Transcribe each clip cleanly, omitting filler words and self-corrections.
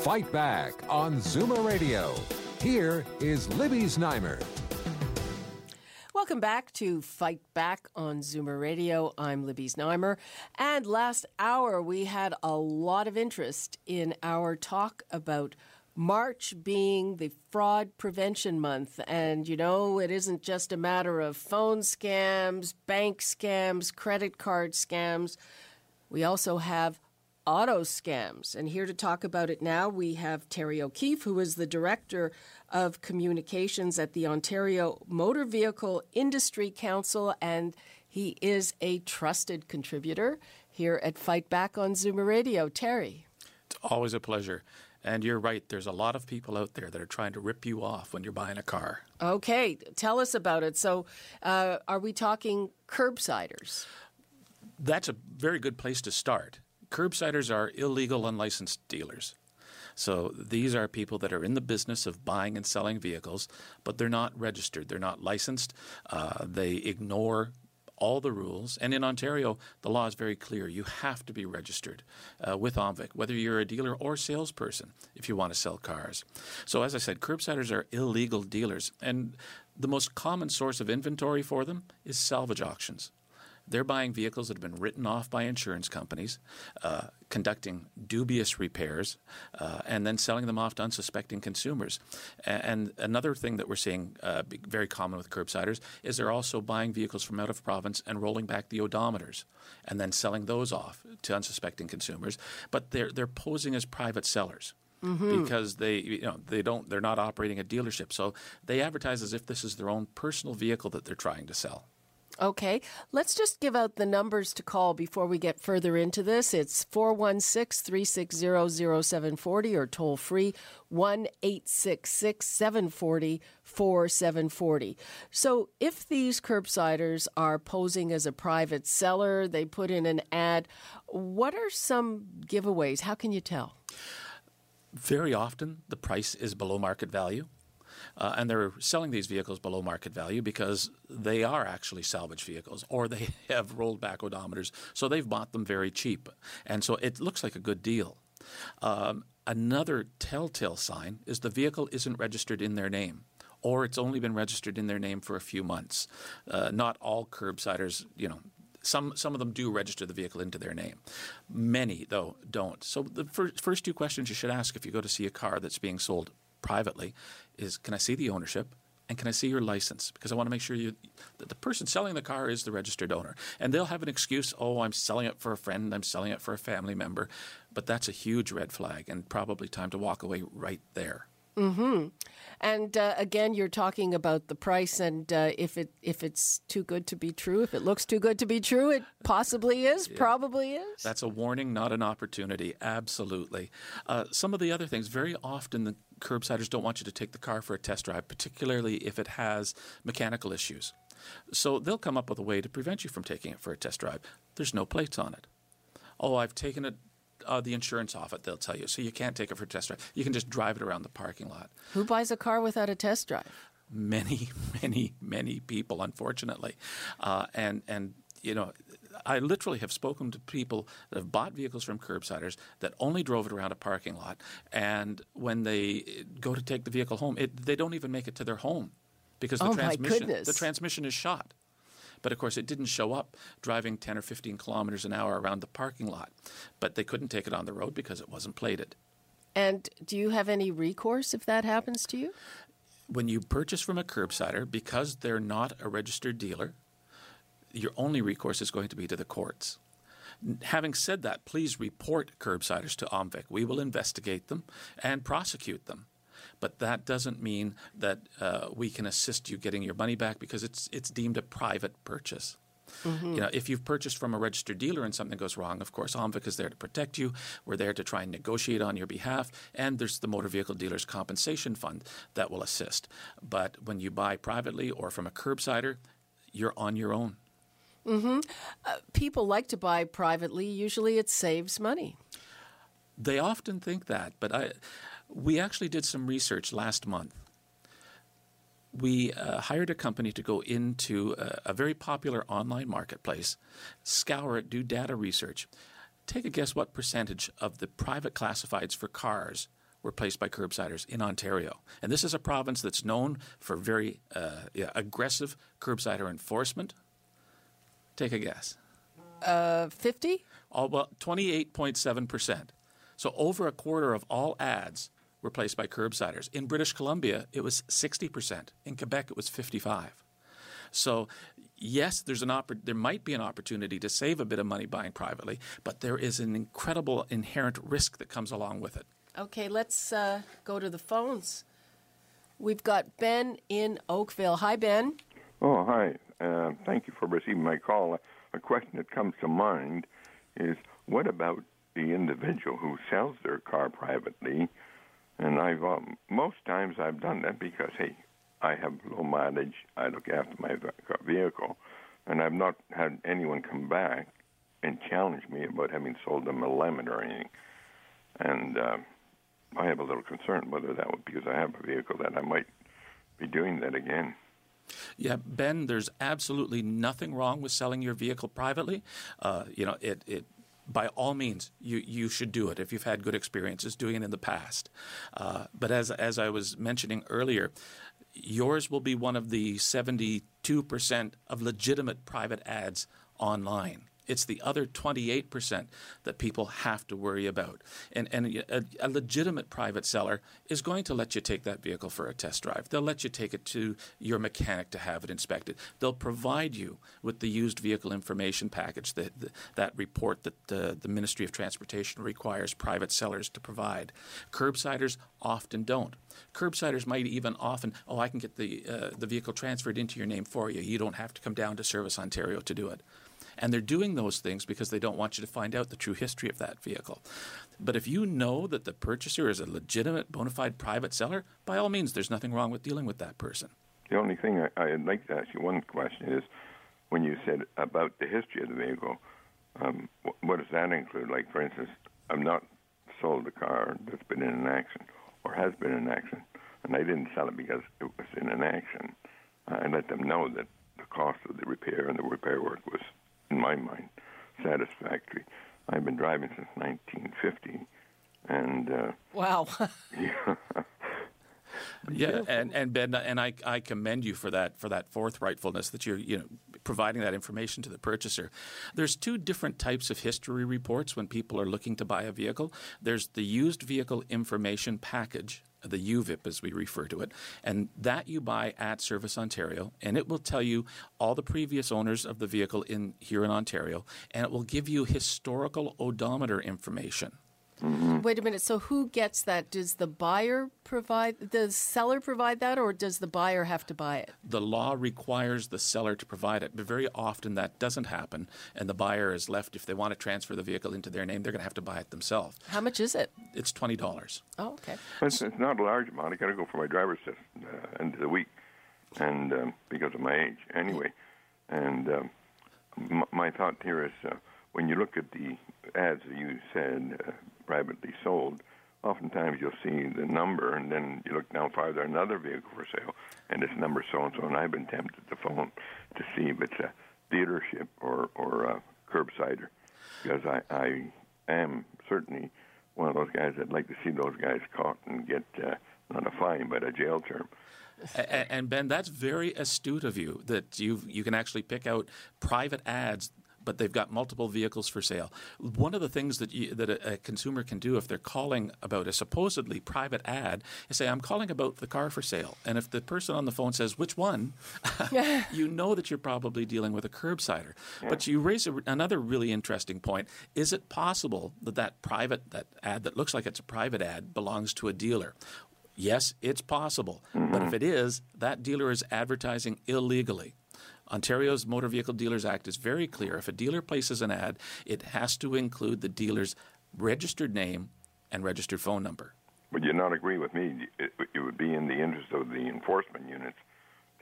Fight Back on Zoomer Radio. Here is Libby Znaimer. Welcome back to Fight Back on Zoomer Radio. I'm Libby Znaimer. And last hour, we had a lot of interest in our talk about March being the Fraud Prevention Month. And, you know, it isn't just a matter of phone scams, bank scams, credit card scams. We also have auto scams. And here to talk about it now, we have Terry O'Keefe, who is the Director of Communications at the Ontario Motor Vehicle Industry Council, and he is a trusted contributor here at Fight Back on Zoomer Radio. Terry. It's always a pleasure. And you're right, there's a lot of people out there that are trying to rip you off when you're buying a car. Okay, tell us about it. So are we talking curbsiders? That's a very good place to start. Curbsiders are illegal, unlicensed dealers. So these are people that are in the business of buying and selling vehicles, but they're not registered. They're not licensed. They ignore all the rules. And in Ontario, the law is very clear. You have to be registered with OMVIC, whether you're a dealer or salesperson, if you want to sell cars. So as I said, curbsiders are illegal dealers. And the most common source of inventory for them is salvage auctions. They're buying vehicles that have been written off by insurance companies, conducting dubious repairs, and then selling them off to unsuspecting consumers. And another thing that we're seeing very common with curbsiders is they're also buying vehicles from out of province and rolling back the odometers and then selling those off to unsuspecting consumers. But they're posing as private sellers. Mm-hmm. Because they're not operating a dealership, so they advertise as if this is their own personal vehicle that they're trying to sell. Okay, let's just give out the numbers to call before we get further into this. It's 416-360-0740 or toll free 1-866-740-4740. So if these curbsiders are posing as a private seller, they put in an ad, what are some giveaways? How can you tell? Very often the price is below market value. And they're selling these vehicles below market value because they are actually salvage vehicles or they have rolled back odometers. So they've bought them very cheap. And so it looks like a good deal. Another telltale sign is the vehicle isn't registered in their name, or it's only been registered in their name for a few months. Not all curbsiders, some of them do register the vehicle into their name. Many, though, don't. So the first two questions you should ask if you go to see a car that's being sold privately is, can I see the ownership and can I see your license? Because I want to make sure that the person selling the car is the registered owner. And they'll have an excuse, I'm selling it for a friend, I'm selling it for a family member. But that's a huge red flag and probably time to walk away right there. Mm-hmm. And again, you're talking about the price, and if it's too good to be true, if it looks too good to be true, it possibly is, probably is. That's a warning, not an opportunity. Absolutely. Some of the other things, very often the curbsiders don't want you to take the car for a test drive, particularly if it has mechanical issues. So they'll come up with a way to prevent you from taking it for a test drive. There's no plates on it. I've taken it. The insurance off it, they'll tell you. So you can't take it for a test drive. You can just drive it around the parking lot. Who buys a car without a test drive? Many, many, many people, unfortunately. I literally have spoken to people that have bought vehicles from curbsiders that only drove it around a parking lot. And when they go to take the vehicle home, they don't even make it to their home because the transmission is shot. But, of course, it didn't show up driving 10 or 15 kilometers an hour around the parking lot. But they couldn't take it on the road because it wasn't plated. And do you have any recourse if that happens to you? When you purchase from a curbsider, because they're not a registered dealer, your only recourse is going to be to the courts. Having said that, please report curbsiders to OMVIC. We will investigate them and prosecute them. But that doesn't mean that we can assist you getting your money back because it's deemed a private purchase. Mm-hmm. You know, if you've purchased from a registered dealer and something goes wrong, of course, OMVIC is there to protect you. We're there to try and negotiate on your behalf. And there's the Motor Vehicle Dealers Compensation Fund that will assist. But when you buy privately or from a curbsider, you're on your own. Mm-hmm. People like to buy privately. Usually it saves money. They often think that, but we actually did some research last month. We hired a company to go into a very popular online marketplace, scour it, do data research. Take a guess what percentage of the private classifieds for cars were placed by curbsiders in Ontario. And this is a province that's known for very aggressive curbsider enforcement. Take a guess. 50? Oh, well, 28.7%. So over a quarter of all ads were placed by curbsiders. In British Columbia, it was 60%. In Quebec, it was 55%. So yes, there might be an opportunity to save a bit of money buying privately, but there is an incredible inherent risk that comes along with it. Okay, let's go to the phones. We've got Ben in Oakville. Hi, Ben. Oh, hi. Thank you for receiving my call. A question that comes to mind is, what about the individual who sells their car privately? And I've most times I've done that because, hey, I have low mileage, I look after my vehicle, and I've not had anyone come back and challenge me about having sold them a lemon or anything. And I have a little concern whether that would, because I have a vehicle, that I might be doing that again. Yeah, Ben, there's absolutely nothing wrong with selling your vehicle privately. By all means, you should do it if you've had good experiences doing it in the past. But as I was mentioning earlier, yours will be one of the 72% of legitimate private ads online. It's the other 28% that people have to worry about. And a legitimate private seller is going to let you take that vehicle for a test drive. They'll let you take it to your mechanic to have it inspected. They'll provide you with the used vehicle information package, that report that the Ministry of Transportation requires private sellers to provide. Curbsiders often don't. Curbsiders might even often, I can get the vehicle transferred into your name for you. You don't have to come down to Service Ontario to do it. And they're doing those things because they don't want you to find out the true history of that vehicle. But if you know that the purchaser is a legitimate, bona fide private seller, by all means, there's nothing wrong with dealing with that person. The only thing I'd like to ask you one question is, when you said about the history of the vehicle, what does that include? Like, for instance, I've not sold a car that's been in an accident or has been in an accident, and I didn't sell it because it was in an accident. I let them know that the cost of the repair and the repair work was, in my mind, satisfactory. I've been driving since 1950, and wow. Yeah. Yeah, and Ben, and I commend you for that forthrightfulness that you're providing that information to the purchaser. There's two different types of history reports when people are looking to buy a vehicle. There's the used vehicle information package, the UVIP as we refer to it, and that you buy at Service Ontario, and it will tell you all the previous owners of the vehicle here in Ontario, and it will give you historical odometer information. Mm-hmm. Wait a minute. So who gets that? Does the buyer provide, the seller provide that, or does the buyer have to buy it? The law requires the seller to provide it, but very often that doesn't happen, and the buyer is left, if they want to transfer the vehicle into their name, they're going to have to buy it themselves. How much is it? It's $20. Oh, okay. It's not a large amount. I got to go for my driver's test end of the week, and because of my age, anyway. And my thought here is, when you look at the ads that you said, privately sold, oftentimes you'll see the number, and then you look down farther, another vehicle for sale, and it's number so-and-so, and I've been tempted to phone to see if it's a dealership or a curbsider, because I am certainly one of those guys that'd like to see those guys caught and get not a fine, but a jail term. And Ben, that's very astute of you, that you can actually pick out private ads, but they've got multiple vehicles for sale. One of the things that a consumer can do if they're calling about a supposedly private ad is say, I'm calling about the car for sale. And if the person on the phone says, which one? You know that you're probably dealing with a curbsider. Yeah. But you raise another really interesting point. Is it possible that ad that looks like it's a private ad belongs to a dealer? Yes, it's possible. Mm-hmm. But if it is, that dealer is advertising illegally. Ontario's Motor Vehicle Dealers Act is very clear. If a dealer places an ad, it has to include the dealer's registered name and registered phone number. Would you not agree with me? It would be in the interest of the enforcement units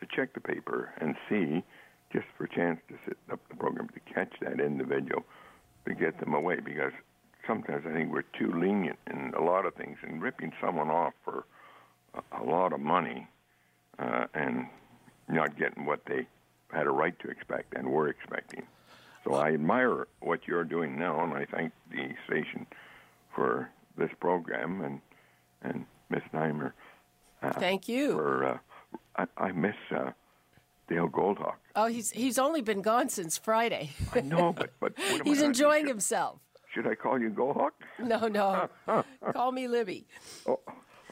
to check the paper and see, just for a chance to set up the program to catch that individual, to get them away, because sometimes I think we're too lenient in a lot of things, and ripping someone off for a lot of money and not getting what they had a right to expect and were expecting. So I admire what you're doing now, and I thank the station for this program, and Ms. Znaimer. Thank you. I miss Dale Goldhawk. Oh, he's only been gone since Friday. I know, but he's enjoying himself. Should I call you Goldhawk? No. Call me Libby.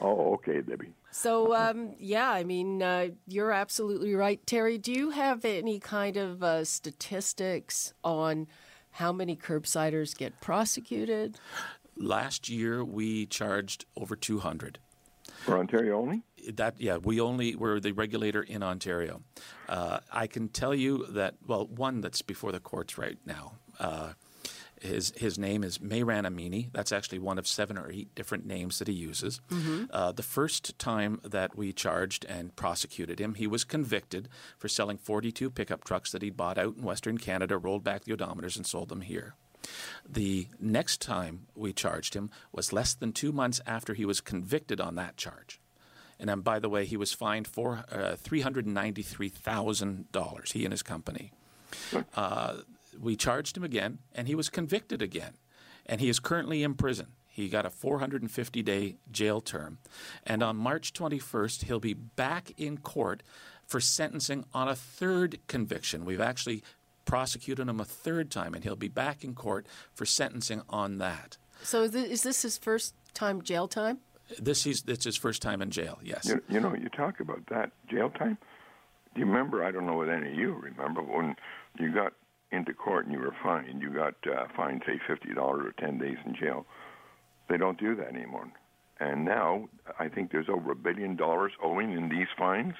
Oh, okay, Libby. So, you're absolutely right. Terry, do you have any kind of statistics on how many curbsiders get prosecuted? Last year, we charged over 200. For Ontario only? We're the regulator in Ontario. I can tell you that, one that's before the courts right now, his name is Mehran Amini. That's actually one of 7 or 8 different names that he uses. Mm-hmm. The first time that we charged and prosecuted him, he was convicted for selling 42 pickup trucks that he'd bought out in Western Canada, rolled back the odometers, and sold them here. The next time we charged him was less than 2 months after he was convicted on that charge. And then, by the way, he was fined for $393,000, he and his company. We charged him again, and he was convicted again. And he is currently in prison. He got a 450-day jail term. And on March 21st, he'll be back in court for sentencing on a third conviction. We've actually prosecuted him a third time, and he'll be back in court for sentencing on that. So is this his first time jail time? It's his first time in jail, yes. You talk about that jail time. Do you remember, I don't know whether any of you remember, when you got into court and you were fined, you got fined, say, $50 or 10 days in jail. They don't do that anymore. And now I think there's over $1 billion owing in these fines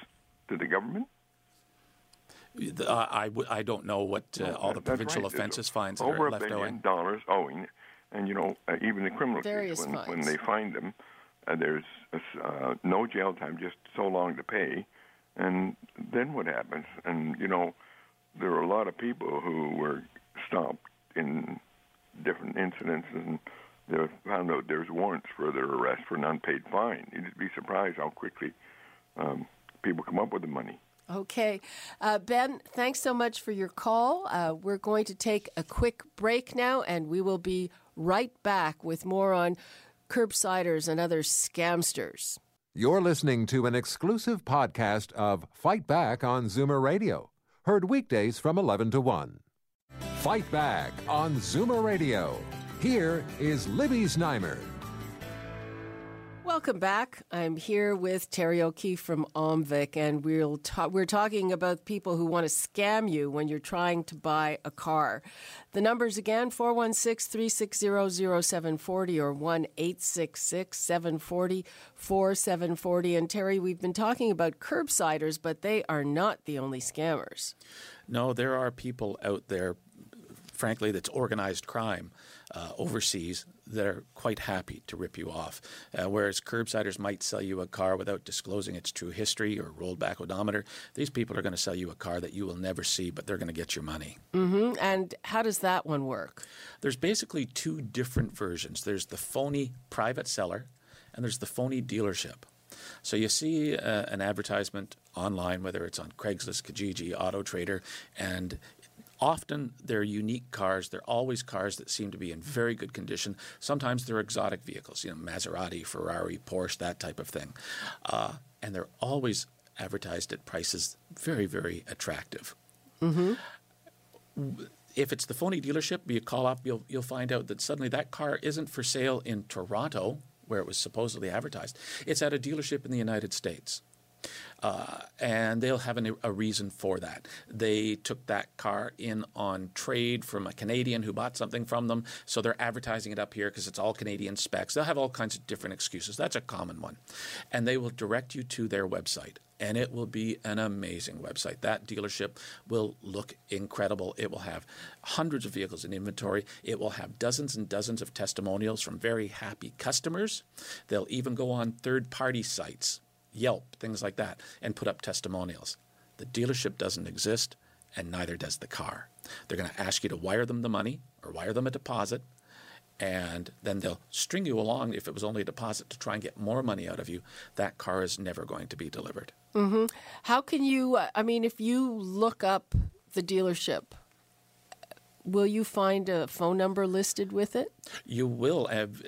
to the government. I don't know what all the provincial offenses fines that are left owing. Over $1 billion owing, and even the criminal case, when they find them, there's no jail time, just so long to pay. And then what happens? And there are a lot of people who were stopped in different incidents, and they found out there's warrants for their arrest for an unpaid fine. You'd be surprised how quickly people come up with the money. Okay. Ben, thanks so much for your call. We're going to take a quick break now, and we will be right back with more on curbsiders and other scamsters. You're listening to an exclusive podcast of Fight Back on Zoomer Radio, heard weekdays from 11 to 1. Fight Back on Zoomer Radio. Here is Libby Znaimer. Welcome back. I'm here with Terry O'Keefe from OMVIC, and we're talking about people who want to scam you when you're trying to buy a car. The numbers again, 416-360-0740 or 1-866-740-4740. And Terry, we've been talking about curbsiders, but they are not the only scammers. No, there are people out there, frankly, that's organized crime overseas that are quite happy to rip you off. Whereas curbsiders might sell you a car without disclosing its true history or rolled back odometer, these people are going to sell you a car that you will never see, but they're going to get your money. Mm-hmm. And how does that one work? There's basically 2 different versions. There's the phony private seller and there's the phony dealership. So you see an advertisement online, whether it's on Craigslist, Kijiji, Auto Trader, and often they're unique cars. They're always cars that seem to be in very good condition. Sometimes they're exotic vehicles, Maserati, Ferrari, Porsche, that type of thing. And they're always advertised at prices very, very attractive. Mm-hmm. If it's the phony dealership, you call up, you'll find out that suddenly that car isn't for sale in Toronto, where it was supposedly advertised. It's at a dealership in the United States. And they'll have a reason for that. They took that car in on trade from a Canadian who bought something from them, so they're advertising it up here because it's all Canadian specs. They'll have all kinds of different excuses. That's a common one. And they will direct you to their website. And it will be an amazing website. That dealership will look incredible. It will have hundreds of vehicles in inventory. It will have dozens and dozens of testimonials from very happy customers. They'll even go on third-party sites, Yelp, things like that, and put up testimonials. The dealership doesn't exist, and neither does the car. They're going to ask you to wire them the money or wire them a deposit, and then they'll string you along, if it was only a deposit, to try and get more money out of you. That car is never going to be delivered. Mm-hmm. How can you, I mean, if you look up the dealership, will you find a phone number listed with it? You will, have,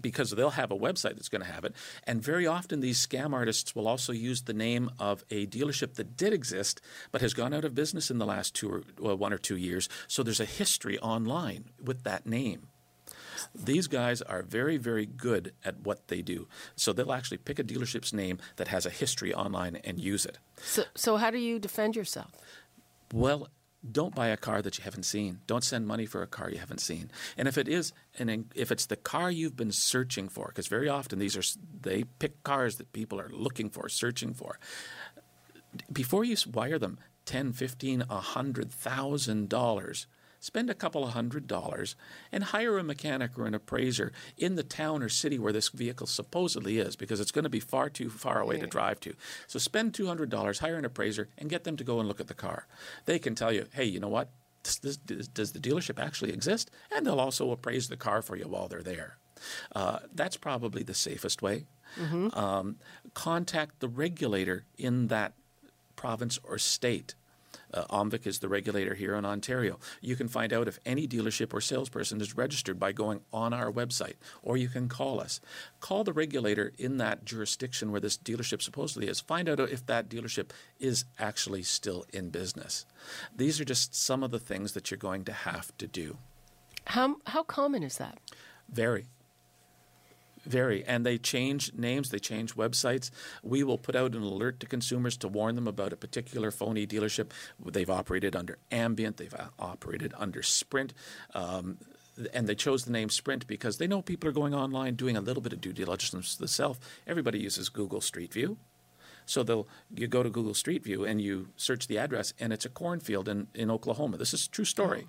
because they'll have a website that's going to have it. And very often these scam artists will also use the name of a dealership that did exist but has gone out of business in the last 1 or 2 years. So there's a history online with that name. These guys are very, very good at what they do. So they'll actually pick a dealership's name that has a history online and use it. So how do you defend yourself? Well, don't buy a car that you haven't seen. Don't send money for a car you haven't seen. And if it's the car you've been searching for, because very often they pick cars that people are looking for, searching for. Before you wire them $10,000, $15,000, $100,000, spend a couple of $100 and hire a mechanic or an appraiser in the town or city where this vehicle supposedly is, because it's going to be far too far away to drive to. So spend $200, hire an appraiser, and get them to go and look at the car. They can tell you, hey, you know what, does the dealership actually exist? And they'll also appraise the car for you while they're there. That's probably the safest way. Mm-hmm. Contact the regulator in that province or state. OMVIC is the regulator here in Ontario. You can find out if any dealership or salesperson is registered by going on our website, or you can call us. Call the regulator in that jurisdiction where this dealership supposedly is. Find out if that dealership is actually still in business. These are just some of the things that you're going to have to do. How common is that? Very. And they change names. They change websites. We will put out an alert to consumers to warn them about a particular phony dealership. They've operated under Ambient. They've operated under Sprint. And they chose the name Sprint because they know people are going online doing a little bit of due diligence themselves. Everybody uses Google Street View. So you go to Google Street View and you search the address, and it's a cornfield in Oklahoma. This is a true story.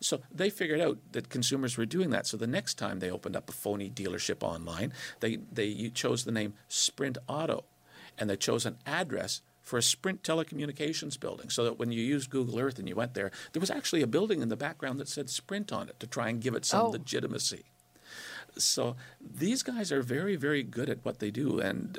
So they figured out that consumers were doing that. So the next time they opened up a phony dealership online, they chose the name Sprint Auto, and they chose an address for a Sprint telecommunications building, so that when you used Google Earth and you went there, there was actually a building in the background that said Sprint on it to try and give it some legitimacy. So these guys are very, very good at what they do, and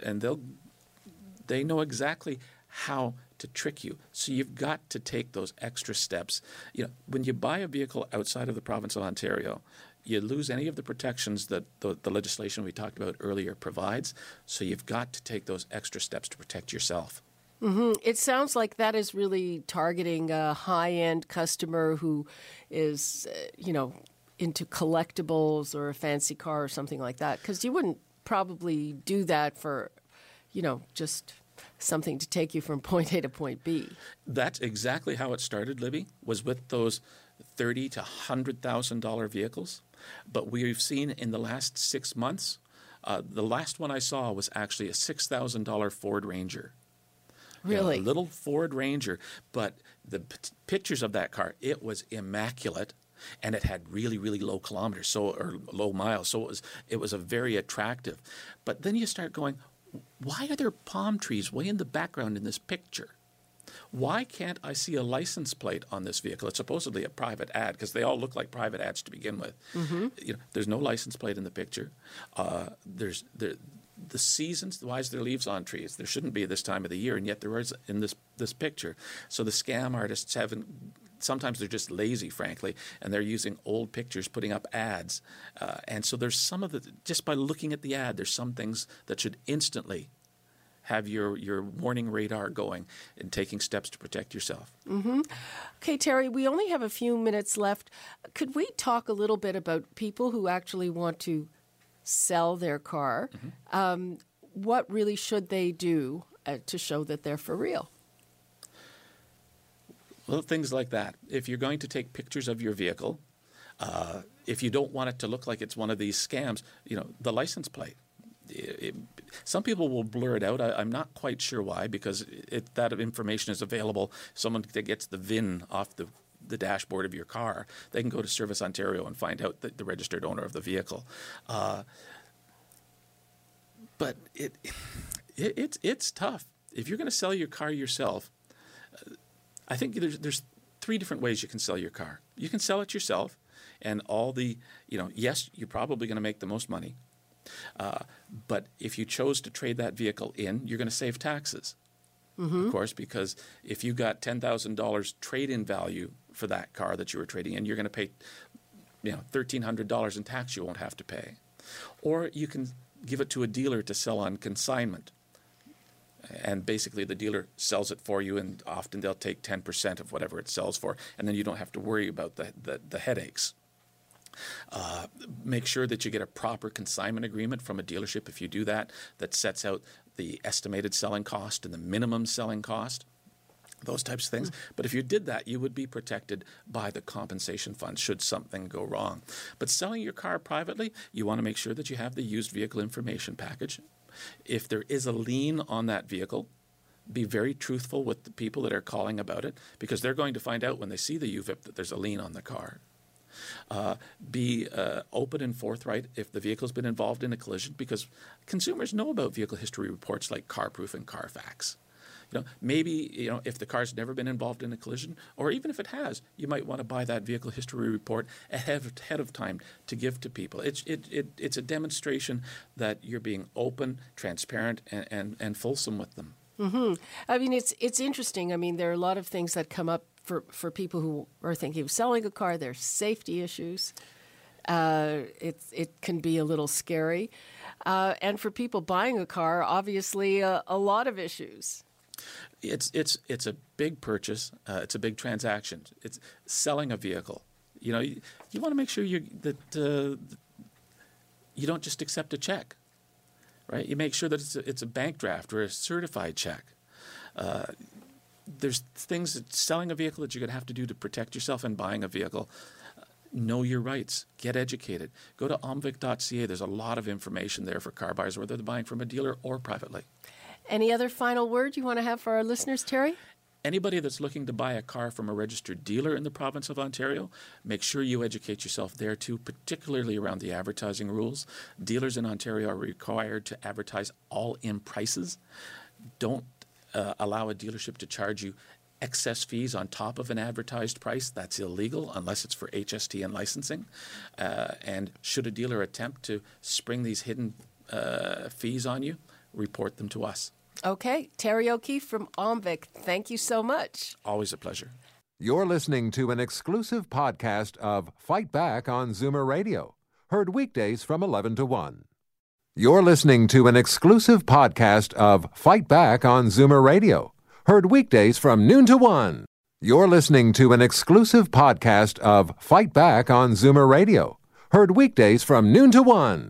They know exactly how to trick you. So you've got to take those extra steps. You know, when you buy a vehicle outside of the province of Ontario, you lose any of the protections that the legislation we talked about earlier provides. So you've got to take those extra steps to protect yourself. Mm-hmm. It sounds like that is really targeting a high-end customer who is, into collectibles or a fancy car or something like that. Because you wouldn't probably do that for, just something to take you from point A to point B. That's exactly how it started, Libby, was with those $30,000 to $100,000 vehicles. But we've seen in the last 6 months, the last one I saw was actually a $6,000 Ford Ranger. Really? A little Ford Ranger. But the pictures of that car, it was immaculate. And it had really, really low kilometers, or low miles. So it was a very attractive. But then you start going, why are there palm trees way in the background in this picture? Why can't I see a license plate on this vehicle? It's supposedly a private ad, because they all look like private ads to begin with. Mm-hmm. There's no license plate in the picture. The seasons, why is there leaves on trees? There shouldn't be this time of the year, and yet there is in this picture. So the scam artists sometimes they're just lazy, frankly, and they're using old pictures, putting up ads. And so there's some of just by looking at the ad, there's some things that should instantly have your warning radar going and taking steps to protect yourself. Mm-hmm. Okay, Terry, we only have a few minutes left. Could we talk a little bit about people who actually want to sell their car? Mm-hmm. What really should they do to show that they're for real. Little things like that. If you're going to take pictures of your vehicle, if you don't want it to look like it's one of these scams, you know, the license plate. Some people will blur it out. I'm not quite sure why, because that information is available. Someone that gets the VIN off the dashboard of your car, they can go to Service Ontario and find out the registered owner of the vehicle. But it's tough. If you're going to sell your car yourself, I think there's three different ways you can sell your car. You can sell it yourself, and all the, you know, yes, you're probably going to make the most money. But if you chose to trade that vehicle in, you're going to save taxes, mm-hmm. of course, because if you got $10,000 trade-in value for that car that you were trading in, you're going to pay, you know, $1,300 in tax you won't have to pay. Or you can give it to a dealer to sell on consignment. And basically the dealer sells it for you, and often they'll take 10% of whatever it sells for, and then you don't have to worry about the headaches. Make sure that you get a proper consignment agreement from a dealership if you do that sets out the estimated selling cost and the minimum selling cost, those types of things. But if you did that, you would be protected by the compensation fund should something go wrong. But selling your car privately, you want to make sure that you have the used vehicle information package. If there is a lien on that vehicle, be very truthful with the people that are calling about it, because they're going to find out when they see the UVIP that there's a lien on the car. Be open and forthright if the vehicle's been involved in a collision, because consumers know about vehicle history reports like CarProof and Carfax. You know, maybe, you know, if the car's never been involved in a collision, or even if it has, you might want to buy that vehicle history report ahead of time to give to people. It's a demonstration that you're being open, transparent, and fulsome with them. Mm-hmm. I mean, it's interesting. I mean, there are a lot of things that come up for people who are thinking of selling a car. There's safety issues. It can be a little scary. And for people buying a car, obviously a lot of issues. It's a big purchase. It's a big transaction. It's selling a vehicle. You know, you want to make sure that you don't just accept a check, right? You make sure that it's a bank draft or a certified check. There's things that selling a vehicle that you're going to have to do to protect yourself, and buying a vehicle. Know your rights. Get educated. Go to omvic.ca. There's a lot of information there for car buyers, whether they're buying from a dealer or privately. Any other final word you want to have for our listeners, Terry? Anybody that's looking to buy a car from a registered dealer in the province of Ontario, make sure you educate yourself there too, particularly around the advertising rules. Dealers in Ontario are required to advertise all-in prices. Don't allow a dealership to charge you excess fees on top of an advertised price. That's illegal unless it's for HST and licensing. And should a dealer attempt to spring these hidden fees on you, report them to us. Okay. Terry O'Keefe from OMVIC, thank you so much. Always a pleasure. You're listening to an exclusive podcast of Fight Back on Zoomer Radio, heard weekdays from 11 to 1. You're listening to an exclusive podcast of Fight Back on Zoomer Radio, heard weekdays from noon to 1. You're listening to an exclusive podcast of Fight Back on Zoomer Radio, heard weekdays from noon to 1.